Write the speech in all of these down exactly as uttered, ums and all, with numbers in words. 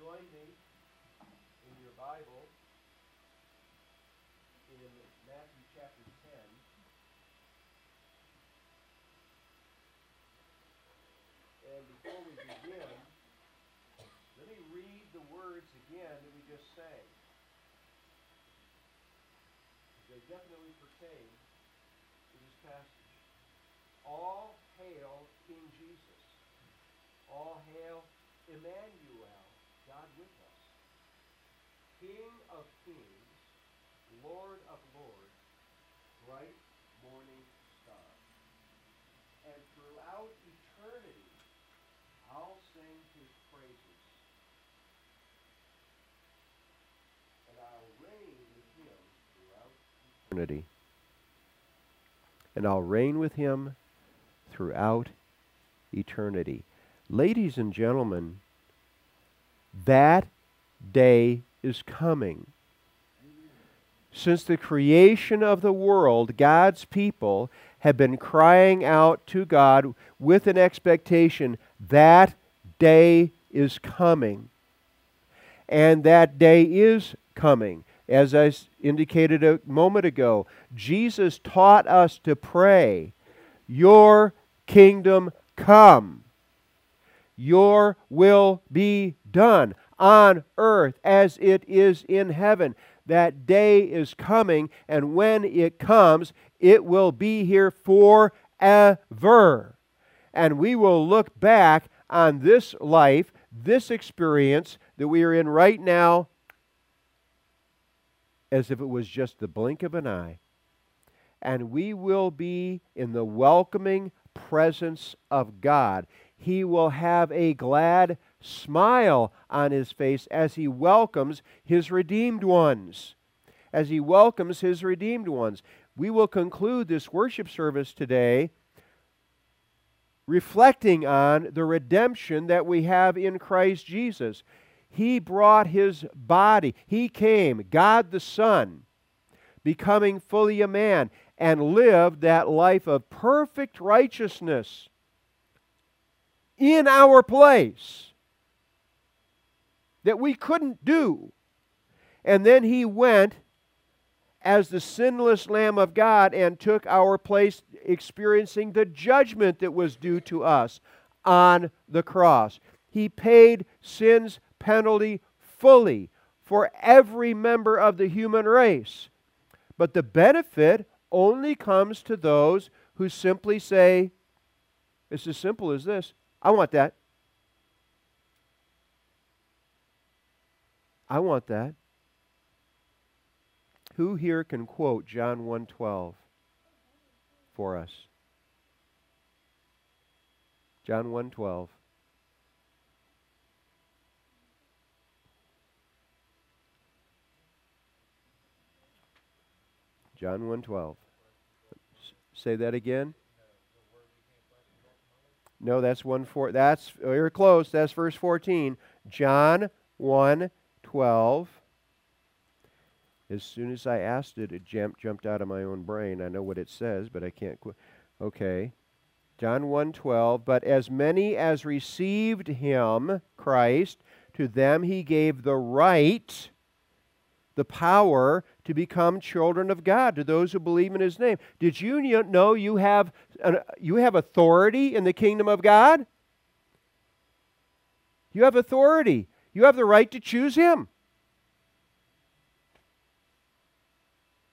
Join me in your Bible in Matthew chapter ten. And before we begin, let me read the words again that we just sang. They definitely pertain to this passage. All hail King Jesus. All hail Emmanuel, God with us. King of kings, Lord of lords, bright morning star. And throughout eternity, I'll sing his praises. And I'll reign with him throughout eternity. And I'll reign with him throughout eternity. Ladies and gentlemen, that day is coming. Since the creation of the world, God's people have been crying out to God with an expectation, that day is coming. And that day is coming. As I indicated a moment ago, Jesus taught us to pray, your kingdom come, your will be done on earth as it is in heaven. That day is coming, and when it comes, it will be here forever. And we will look back on this life, this experience that we are in right now, as if it was just the blink of an eye. And we will be in the welcoming presence of God. He will have a glad smile on his face as he welcomes his redeemed ones. As he welcomes his redeemed ones. We will conclude this worship service today reflecting on the redemption that we have in Christ Jesus. He brought his body. He came, God the Son, becoming fully a man, and lived that life of perfect righteousness in our place that we couldn't do. And then he went as the sinless Lamb of God and took our place, experiencing the judgment that was due to us on the cross. He paid sin's penalty fully for every member of the human race. But the benefit only comes to those who simply say, it's as simple as this, I want that. I want that. Who here can quote John one twelve for us? John one twelve. John one twelve. Say that again. No, that's one four. That's oh, you're close. That's verse fourteen. John one twelve. As soon as I asked it, it jumped jumped out of my own brain. I know what it says, but I can't. Qu okay, John one twelve. But as many as received him, Christ, to them he gave the right, the power to become children of God, to those who believe in his name. Did you know you have, an, you have authority in the kingdom of God? You have authority. You have the right to choose him.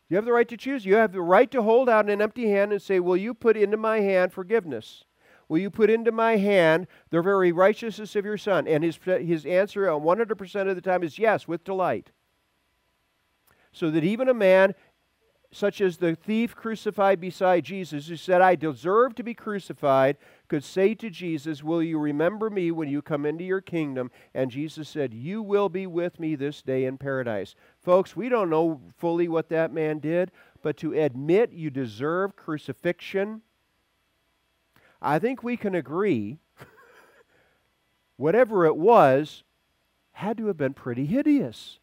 You have the right to choose. You have the right to hold out an empty hand and say, will you put into my hand forgiveness? Will you put into my hand the very righteousness of your Son? And his, his answer one hundred percent of the time is yes, with delight. So that even a man such as the thief crucified beside Jesus, who said, I deserve to be crucified, could say to Jesus, will you remember me when you come into your kingdom? And Jesus said, you will be with me this day in paradise. Folks, we don't know fully what that man did, but to admit you deserve crucifixion, I think we can agree, whatever it was, had to have been pretty hideous.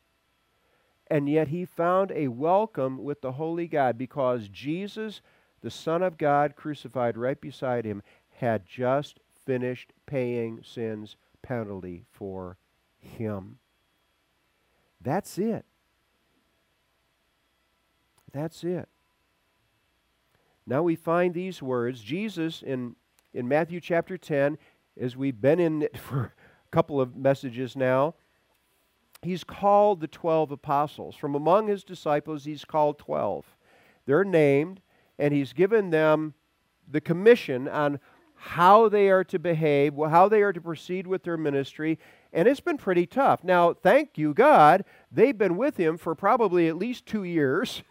And yet he found a welcome with the Holy God because Jesus, the Son of God, crucified right beside him, had just finished paying sin's penalty for him. That's it. That's it. Now we find these words. Jesus in, in Matthew chapter ten, as we've been in it for a couple of messages now, he's called the twelve apostles. From among his disciples, he's called twelve. They're named, and he's given them the commission on how they are to behave, how they are to proceed with their ministry, and it's been pretty tough. Now, thank you, God, they've been with him for probably at least two years,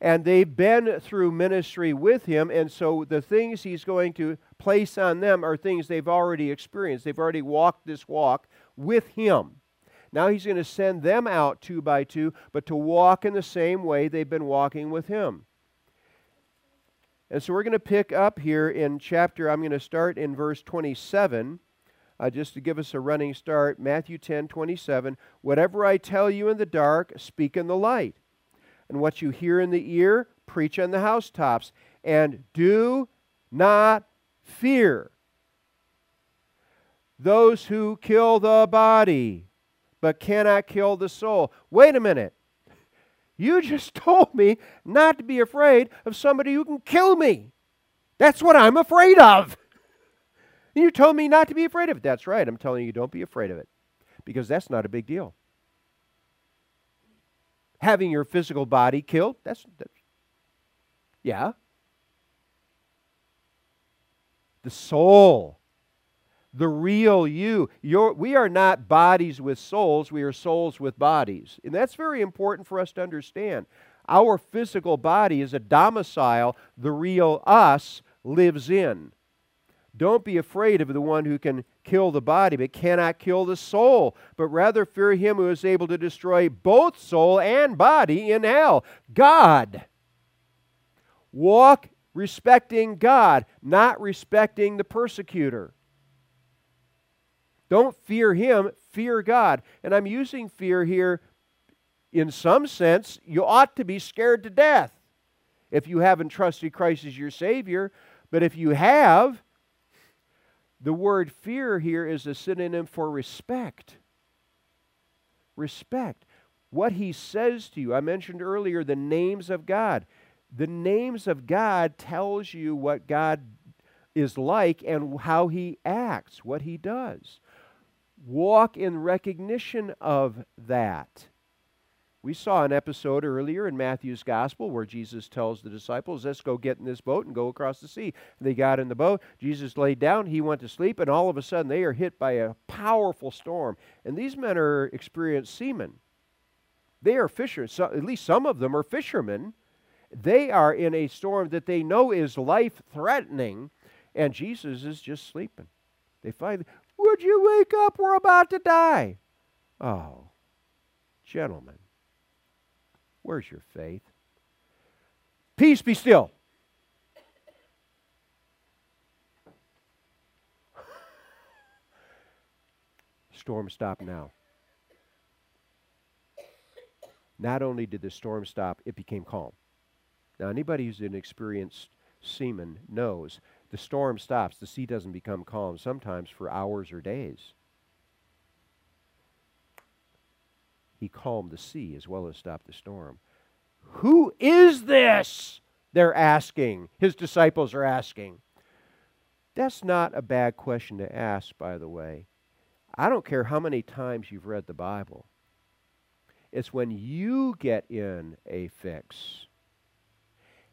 and they've been through ministry with him, and so the things he's going to place on them are things they've already experienced. They've already walked this walk with him. Now he's going to send them out two by two, but to walk in the same way they've been walking with him. And so we're going to pick up here in chapter, I'm going to start in verse twenty-seven, uh, just to give us a running start, Matthew ten, twenty-seven, whatever I tell you in the dark, speak in the light. And what you hear in the ear, preach on the housetops. And do not fear those who kill the body, but cannot kill the soul. Wait a minute. You just told me not to be afraid of somebody who can kill me. That's what I'm afraid of. And you told me not to be afraid of it. That's right. I'm telling you, don't be afraid of it, because that's not a big deal. Having your physical body killed, that's, that's yeah. The soul, the real you. Your, we are not bodies with souls, we are souls with bodies. And that's very important for us to understand. Our physical body is a domicile the real us lives in. Don't be afraid of the one who can kill the body, but cannot kill the soul, but rather fear him who is able to destroy both soul and body in hell. God. Walk respecting God, not respecting the persecutor. Don't fear him, fear God. And I'm using fear here in some sense. You ought to be scared to death if you haven't trusted Christ as your Savior. But if you have, the word fear here is a synonym for respect. Respect. What he says to you. I mentioned earlier the names of God. The names of God tells you what God is like and how he acts, what he does. Walk in recognition of that. We saw an episode earlier in Matthew's Gospel where Jesus tells the disciples, let's go get in this boat and go across the sea. They got in the boat. Jesus laid down. He went to sleep. And all of a sudden, they are hit by a powerful storm. And these men are experienced seamen. They are fishermen. So, at least some of them are fishermen. They are in a storm that they know is life-threatening. And Jesus is just sleeping. They find, would you wake up? We're about to die. Oh, gentlemen, where's your faith? Peace be still. Storm stop now. Not only did the storm stop, it became calm. Now, anybody who's an experienced seaman knows the storm stops, the sea doesn't become calm, sometimes for hours or days. He calmed the sea as well as stopped the storm. Who is this? They're asking. His disciples are asking. That's not a bad question to ask, by the way. I don't care how many times you've read the Bible. It's when you get in a fix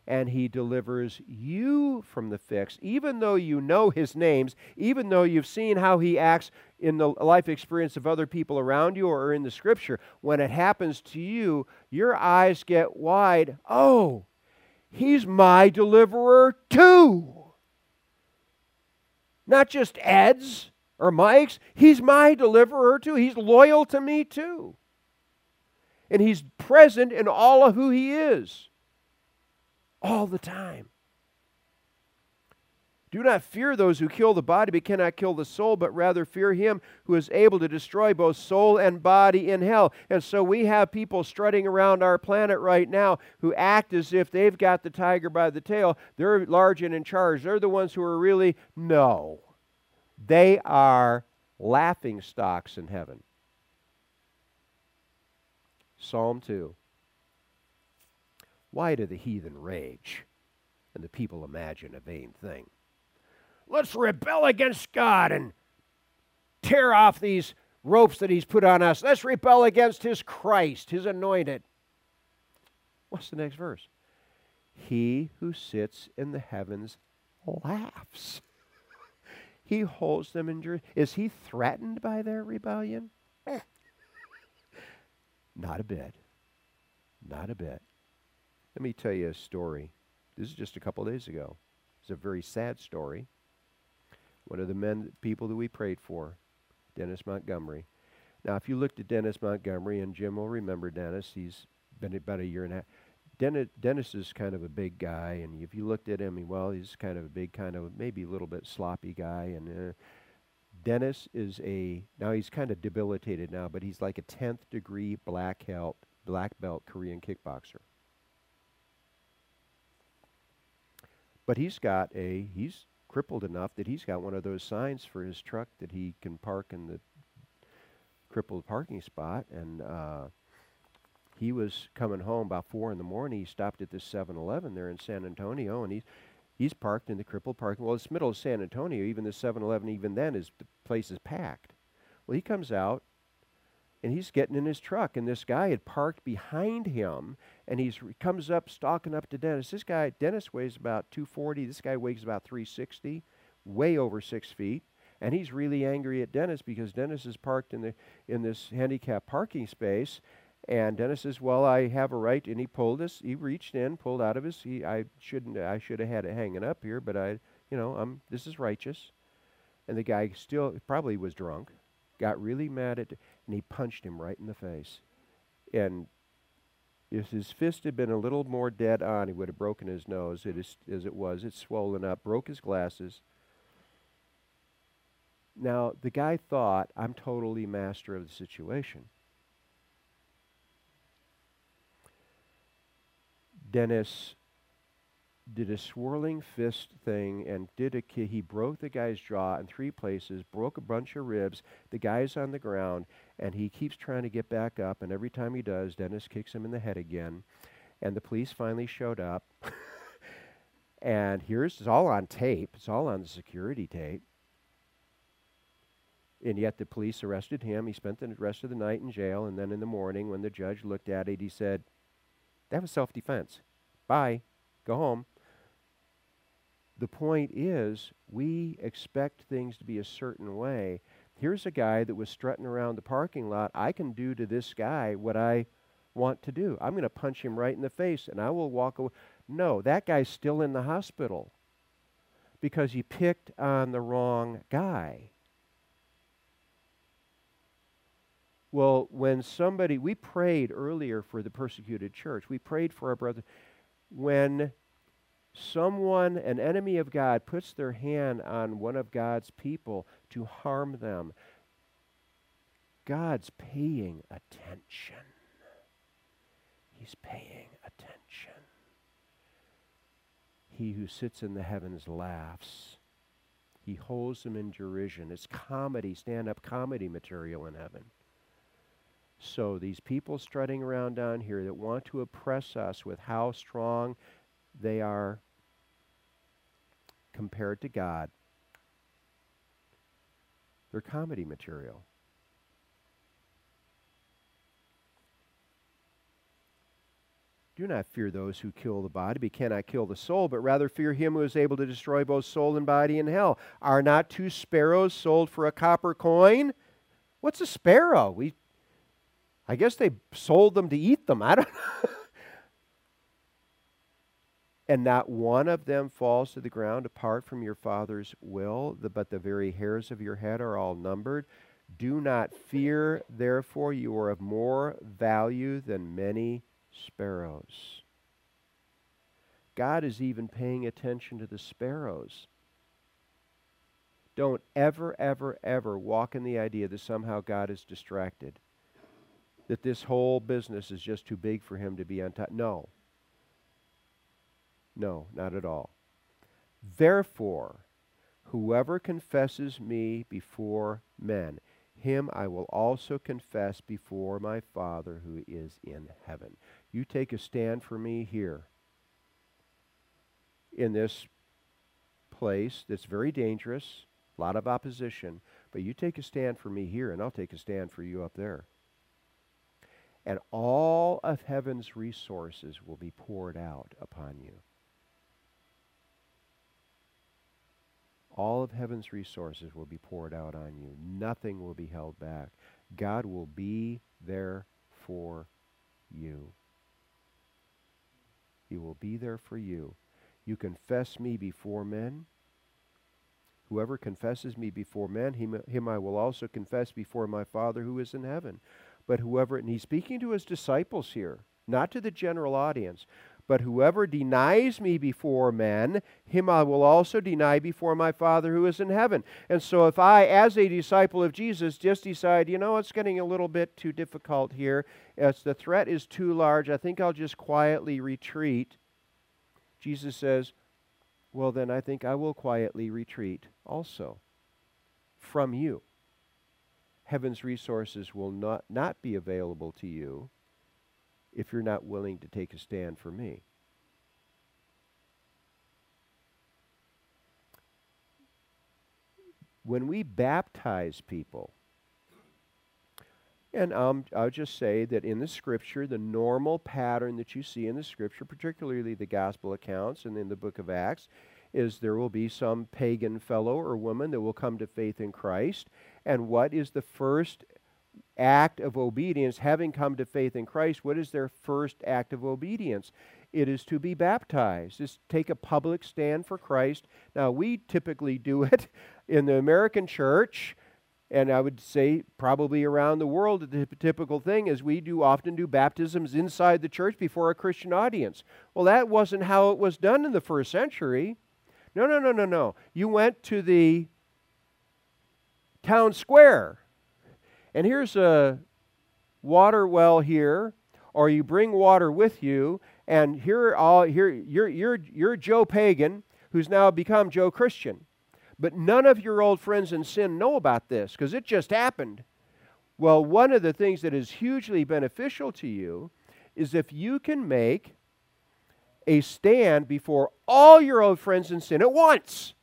and he delivers you from the fix, even though you know his names, even though you've seen how he acts in the life experience of other people around you or in the Scripture. When it happens to you, your eyes get wide. Oh, he's my deliverer too. Not just Ed's or Mike's. He's my deliverer too. He's loyal to me too. And he's present in all of who he is. All the time. Do not fear those who kill the body but cannot kill the soul, but rather fear him who is able to destroy both soul and body in hell. And so we have people strutting around our planet right now who act as if they've got the tiger by the tail. They're large and in charge. They're the ones who are really, no. They are laughing stocks in heaven. Psalm two. Why do the heathen rage, and the people imagine a vain thing? Let's rebel against God and tear off these ropes that he's put on us. Let's rebel against his Christ, his anointed. What's the next verse? He who sits in the heavens laughs. He holds them in jeer. Is he threatened by their rebellion? Not a bit. Not a bit. Let me tell you a story. This is just a couple of days ago. It's a very sad story. One of the men, people that we prayed for, Dennis Montgomery. Now, if you looked at Dennis Montgomery, and Jim will remember Dennis, he's been about a year and a half. Dennis, Dennis is kind of a big guy, and if you looked at him, well, he's kind of a big, kind of maybe a little bit sloppy guy. And uh, Dennis is a, now he's kind of debilitated now, but he's like a tenth degree black belt, black belt Korean kickboxer. But he's got a, he's crippled enough that he's got one of those signs for his truck that he can park in the crippled parking spot. And uh, he was coming home about four in the morning. He stopped at this seven eleven there in San Antonio, and he's, he's parked in the crippled parking. Well, it's middle of San Antonio. Even the seven eleven, even then, is, the place is packed. Well, he comes out, and he's getting in his truck, and this guy had parked behind him, and he's, he comes up, stalking up to Dennis. This guy, Dennis weighs about two forty. This guy weighs about three sixty, way over six feet, and he's really angry at Dennis because Dennis is parked in the in this handicapped parking space, and Dennis says, "Well, I have a right," and he pulled this. He reached in, pulled out of his. He, I shouldn't. I should have had it hanging up here, but I, you know, I'm. This is righteous, and the guy still probably was drunk, got really mad at. And he punched him right in the face. And if his fist had been a little more dead on, he would have broken his nose. It is, as it was, it's swollen up, broke his glasses. Now, the guy thought, I'm totally master of the situation. Dennis did a swirling fist thing and did a ki- he broke the guy's jaw in three places, broke a bunch of ribs. The guy's on the ground, and he keeps trying to get back up, and every time he does, Dennis kicks him in the head again. And the police finally showed up. And here's, it's all on tape. It's all on the security tape. And yet the police arrested him. He spent the rest of the night in jail, and then in the morning when the judge looked at it, he said, that was self-defense. Bye. Go home. The point is, we expect things to be a certain way. Here's a guy that was strutting around the parking lot. I can do to this guy what I want to do. I'm going to punch him right in the face, and I will walk away. No, that guy's still in the hospital because he picked on the wrong guy. Well, when somebody, we prayed earlier for the persecuted church. We prayed for our brother. When someone, an enemy of God, puts their hand on one of God's people to harm them, God's paying attention. He's paying attention. He who sits in the heavens laughs. He holds them in derision. It's comedy, stand-up comedy material in heaven. So these people strutting around down here that want to oppress us with how strong they are compared to God, they're comedy material. Do not fear those who kill the body, but cannot kill the soul, but rather fear him who is able to destroy both soul and body in hell. Are not two sparrows sold for a copper coin? What's a sparrow? We... I guess they sold them to eat them. I don't know. And not one of them falls to the ground apart from your Father's will, the, but the very hairs of your head are all numbered. Do not fear, therefore, you are of more value than many sparrows. God is even paying attention to the sparrows. Don't ever, ever, ever walk in the idea that somehow God is distracted, that this whole business is just too big for him to be on top. No. No, not at all. Therefore, whoever confesses me before men, Him I will also confess before my Father who is in heaven. You take a stand for me here in this place that's very dangerous, a lot of opposition, but you take a stand for me here and I'll take a stand for you up there. And all of heaven's resources will be poured out upon you. All of heaven's resources will be poured out on you. Nothing will be held back. God will be there for you. He will be there for you. You confess me before men. Whoever confesses me before men, him, him I will also confess before my Father who is in heaven. But whoever, and he's speaking to his disciples here, not to the general audience, but whoever denies me before men, him I will also deny before my Father who is in heaven. And so if I, as a disciple of Jesus, just decide, you know, it's getting a little bit too difficult here, as the threat is too large, I think I'll just quietly retreat. Jesus says, well, then I think I will quietly retreat also from you. Heaven's resources will not, not be available to you if you're not willing to take a stand for me. When we baptize people, and um, I'll just say that in the Scripture, the normal pattern that you see in the Scripture, particularly the Gospel accounts and in the book of Acts, is there will be some pagan fellow or woman that will come to faith in Christ. And what is the first act of obedience? Having come to faith in Christ, what is their first act of obedience? It is to be baptized. It's take a public stand for Christ. Now, we typically do it in the American church, and I would say probably around the world. The typical thing is we do often do baptisms inside the church before a Christian audience. Well, that wasn't how it was done in the first century. No, no, no, no, no. You went to the town square. And here's a water well here, or you bring water with you, and here are all here you're you're you're Joe Pagan who's now become Joe Christian. But none of your old friends in sin know about this because it just happened. Well, one of the things that is hugely beneficial to you is if you can make a stand before all your old friends in sin at once.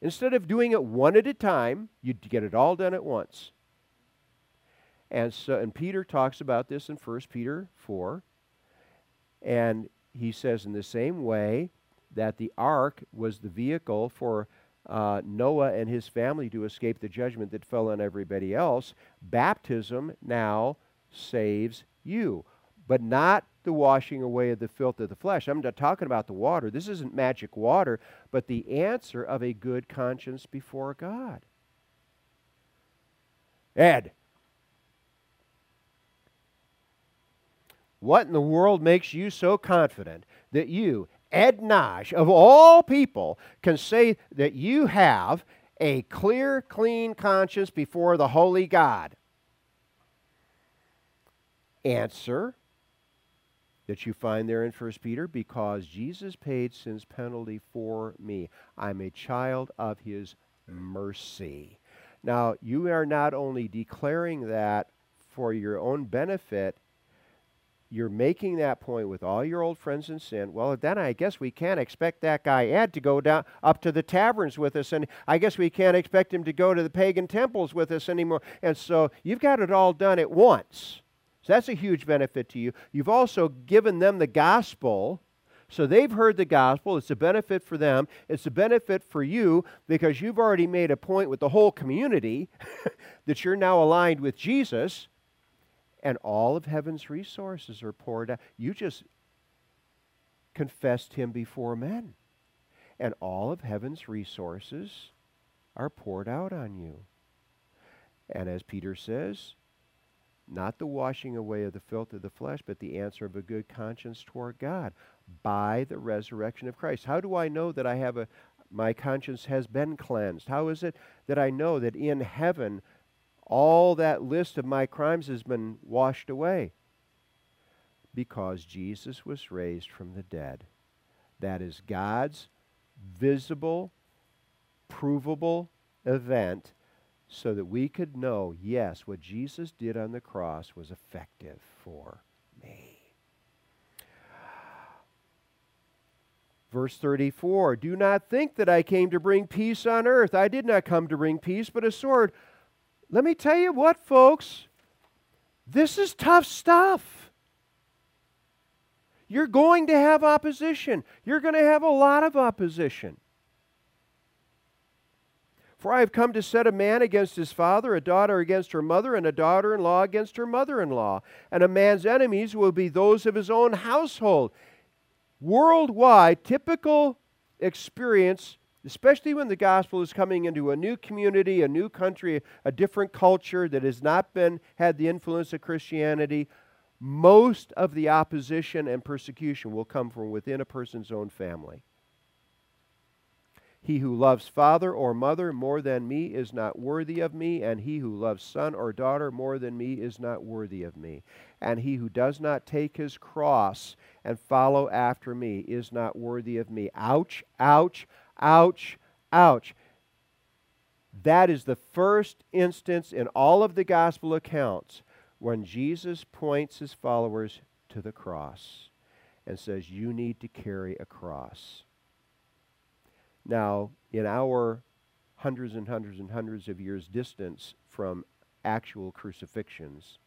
Instead of doing it one at a time, you get it all done at once. And so, and Peter talks about this in First Peter four, and he says in the same way that the ark was the vehicle for uh, Noah and his family to escape the judgment that fell on everybody else, baptism now saves you, but not the washing away of the filth of the flesh. I'm not talking about the water. This isn't magic water, but the answer of a good conscience before God. Ed, what in the world makes you so confident that you, Ed Nosh, of all people, can say that you have a clear, clean conscience before the holy God? Answer that you find there in First Peter, because Jesus paid sin's penalty for me. I'm a child of his mercy. Now, you are not only declaring that for your own benefit, you're making that point with all your old friends in sin. Well, then I guess we can't expect that guy Ed to go down up to the taverns with us, and I guess we can't expect him to go to the pagan temples with us anymore. And so you've got it all done at once. So that's a huge benefit to you. You've also given them the gospel. So they've heard the gospel. It's a benefit for them. It's a benefit for you because you've already made a point with the whole community that you're now aligned with Jesus, and all of heaven's resources are poured out. You just confessed him before men, and all of heaven's resources are poured out on you. And as Peter says, not the washing away of the filth of the flesh, but the answer of a good conscience toward God by the resurrection of Christ. How do I know that I have a, my conscience has been cleansed? How is it that I know that in heaven all that list of my crimes has been washed away? Because Jesus was raised from the dead. That is God's visible, provable event so that we could know, yes, what Jesus did on the cross was effective for me. Verse thirty-four, do not think that I came to bring peace on earth. I did not come to bring peace, but a sword. Let me tell you what, folks, this is tough stuff. You're going to have opposition. You're going to have a lot of opposition. For I have come to set a man against his father, a daughter against her mother, and a daughter-in-law against her mother-in-law. And a man's enemies will be those of his own household. Worldwide, typical experience, especially when the gospel is coming into a new community, a new country, a different culture that has not been had the influence of Christianity, most of the opposition and persecution will come from within a person's own family. He who loves father or mother more than me is not worthy of me, and he who loves son or daughter more than me is not worthy of me. And he who does not take his cross and follow after me is not worthy of me. Ouch, ouch, ouch, ouch. That is the first instance in all of the gospel accounts when Jesus points his followers to the cross and says, you need to carry a cross. Now, in our hundreds and hundreds and hundreds of years distance from actual crucifixions,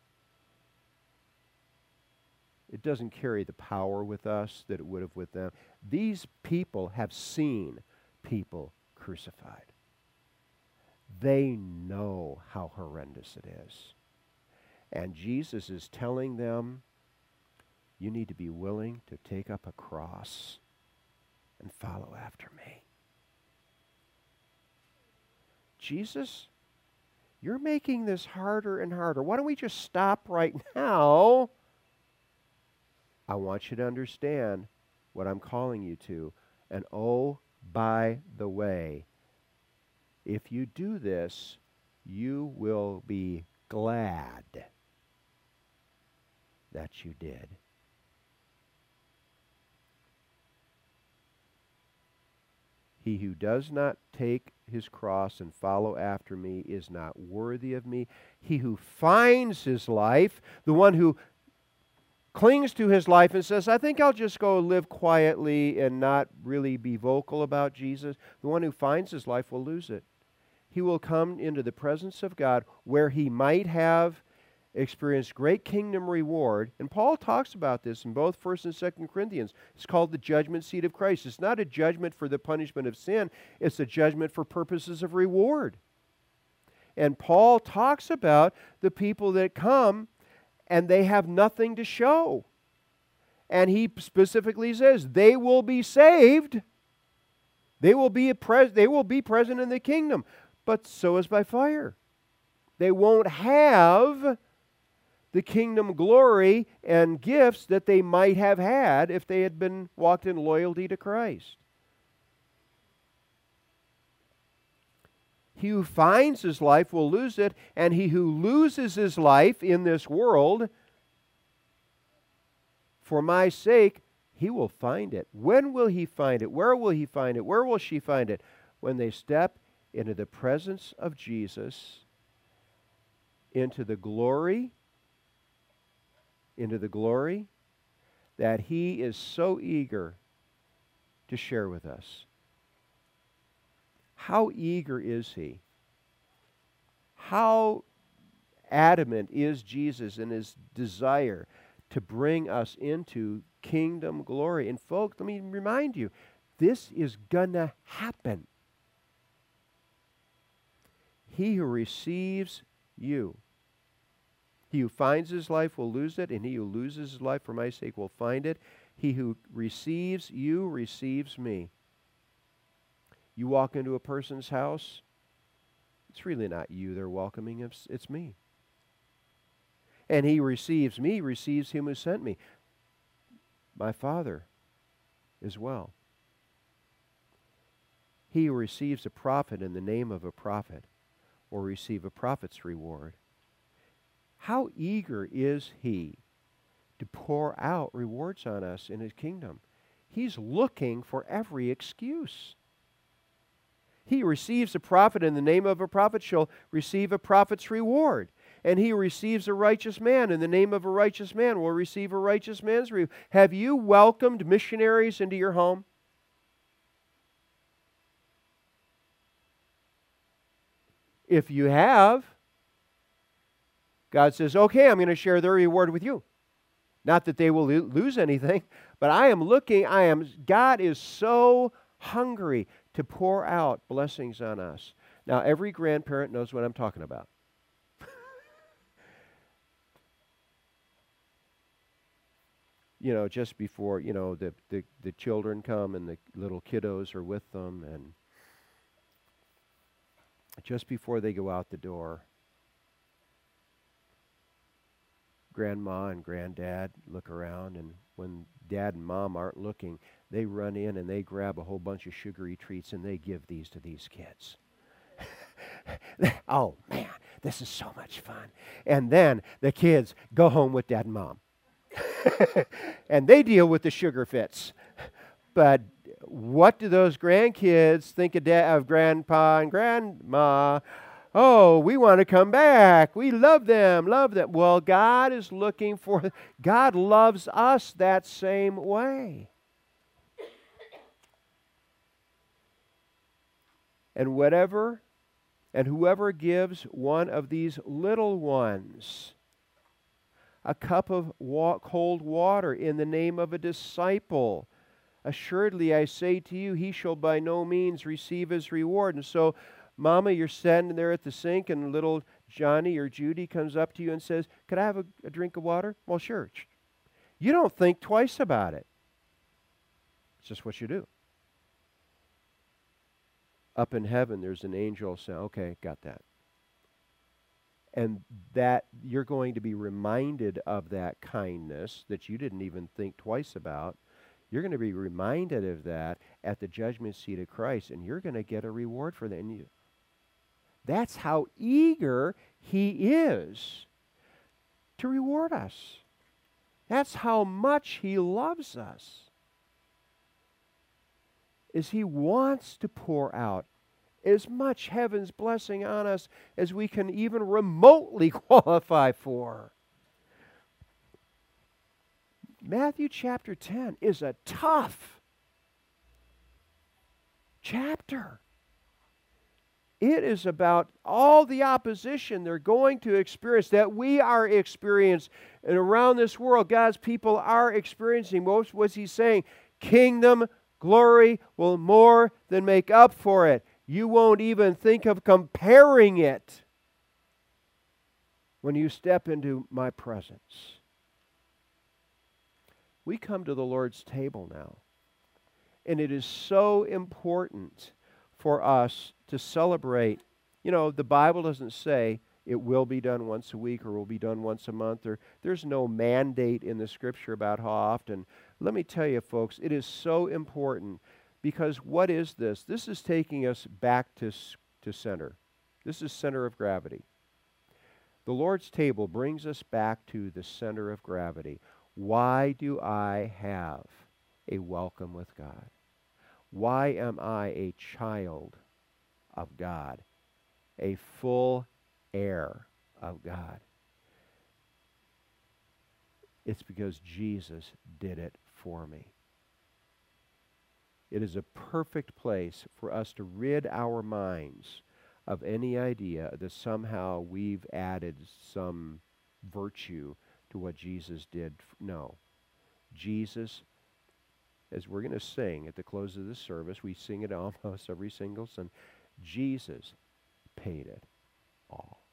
it doesn't carry the power with us that it would have with them. These people have seen people crucified. They know how horrendous it is. And Jesus is telling them, you need to be willing to take up a cross and follow after me. Jesus, you're making this harder and harder. Why don't we just stop right now? I want you to understand what I'm calling you to. And oh, by the way, if you do this, you will be glad that you did. He who does not take his cross and follow after me is not worthy of me. He who finds his life, the one who clings to his life and says, I think I'll just go live quietly and not really be vocal about Jesus, the one who finds his life will lose it. He will come into the presence of God where he might have experienced great kingdom reward. And Paul talks about this in both first and second Corinthians. It's called the judgment seat of Christ. It's not a judgment for the punishment of sin. It's a judgment for purposes of reward. And Paul talks about the people that come and they have nothing to show. And he specifically says they will be saved. They will be, pres- they will be present in the kingdom. But so is by fire. They won't have the kingdom glory and gifts that they might have had if they had been walked in loyalty to Christ. He who finds his life will lose it, and he who loses his life in this world for my sake, he will find it. When will he find it? Where will he find it? Where will she find it? When they step into the presence of Jesus, into the glory, into the glory that he is so eager to share with us. How eager is he? How adamant is Jesus in his desire to bring us into kingdom glory? And folks, let me remind you, this is gonna happen. He who receives you, he who finds his life will lose it, and he who loses his life for my sake will find it. He who receives you receives me. You walk into a person's house, it's really not you they're welcoming, it's, it's me. And he receives me, receives him who sent me. My Father as well. He who receives a prophet in the name of a prophet will receive a prophet's reward. How eager is he to pour out rewards on us in his kingdom? He's looking for every excuse. He receives a prophet in the name of a prophet shall receive a prophet's reward. And he receives a righteous man in the name of a righteous man will receive a righteous man's reward. Have you welcomed missionaries into your home? If you have, God says, okay, I'm going to share their reward with you. Not that they will lo- lose anything, but I am looking, I am, God is so hungry to pour out blessings on us. Now, every grandparent knows what I'm talking about. You know, just before, you know, the, the, the children come and the little kiddos are with them, and just before they go out the door, Grandma and Granddad look around, and when Dad and Mom aren't looking, they run in and they grab a whole bunch of sugary treats and they give these to these kids. Oh, man, this is so much fun. And then the kids go home with Dad and Mom. And they deal with the sugar fits. But what do those grandkids think of, dad, of Grandpa and Grandma? Oh, we want to come back. We love them, love them. Well, God is looking for, God loves us that same way. And whatever, and whoever gives one of these little ones a cup of wa- cold water in the name of a disciple, assuredly I say to you, he shall by no means receive his reward. And so, Mama, you're standing there at the sink, and little Johnny or Judy comes up to you and says, could I have a, a drink of water? Well, sure. You don't think twice about it. It's just what you do. Up in heaven, there's an angel saying, okay, got that. And that you're going to be reminded of that kindness that you didn't even think twice about. You're going to be reminded of that at the judgment seat of Christ, and you're going to get a reward for that. And you, that's how eager He is to reward us. That's how much He loves us. Is He wants to pour out as much heaven's blessing on us as we can even remotely qualify for. Matthew chapter ten is a tough chapter. It is about all the opposition they're going to experience, that we are experiencing, and around this world, God's people are experiencing. What was He saying? Kingdom glory will more than make up for it. You won't even think of comparing it when you step into my presence. We come to the Lord's table now, and it is so important for us to celebrate. You know, the Bible doesn't say it will be done once a week or will be done once a month, or there's no mandate in the Scripture about how often. Let me tell you, folks, it is so important, because what is this? This is taking us back to, to center. This is center of gravity. The Lord's table brings us back to the center of gravity. Why do I have a welcome with God? Why am I a child of God? A full heir of God? It's because Jesus did it for me. It is a perfect place for us to rid our minds of any idea that somehow we've added some virtue to what Jesus did. No. Jesus, as we're going to sing at the close of the service, we sing it almost every single Sunday, Jesus paid it all.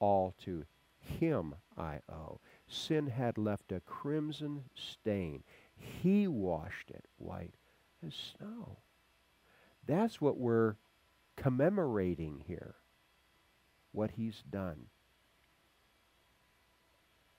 All to Him I owe. Sin had left a crimson stain. He washed it white as snow. That's what we're commemorating here, what He's done.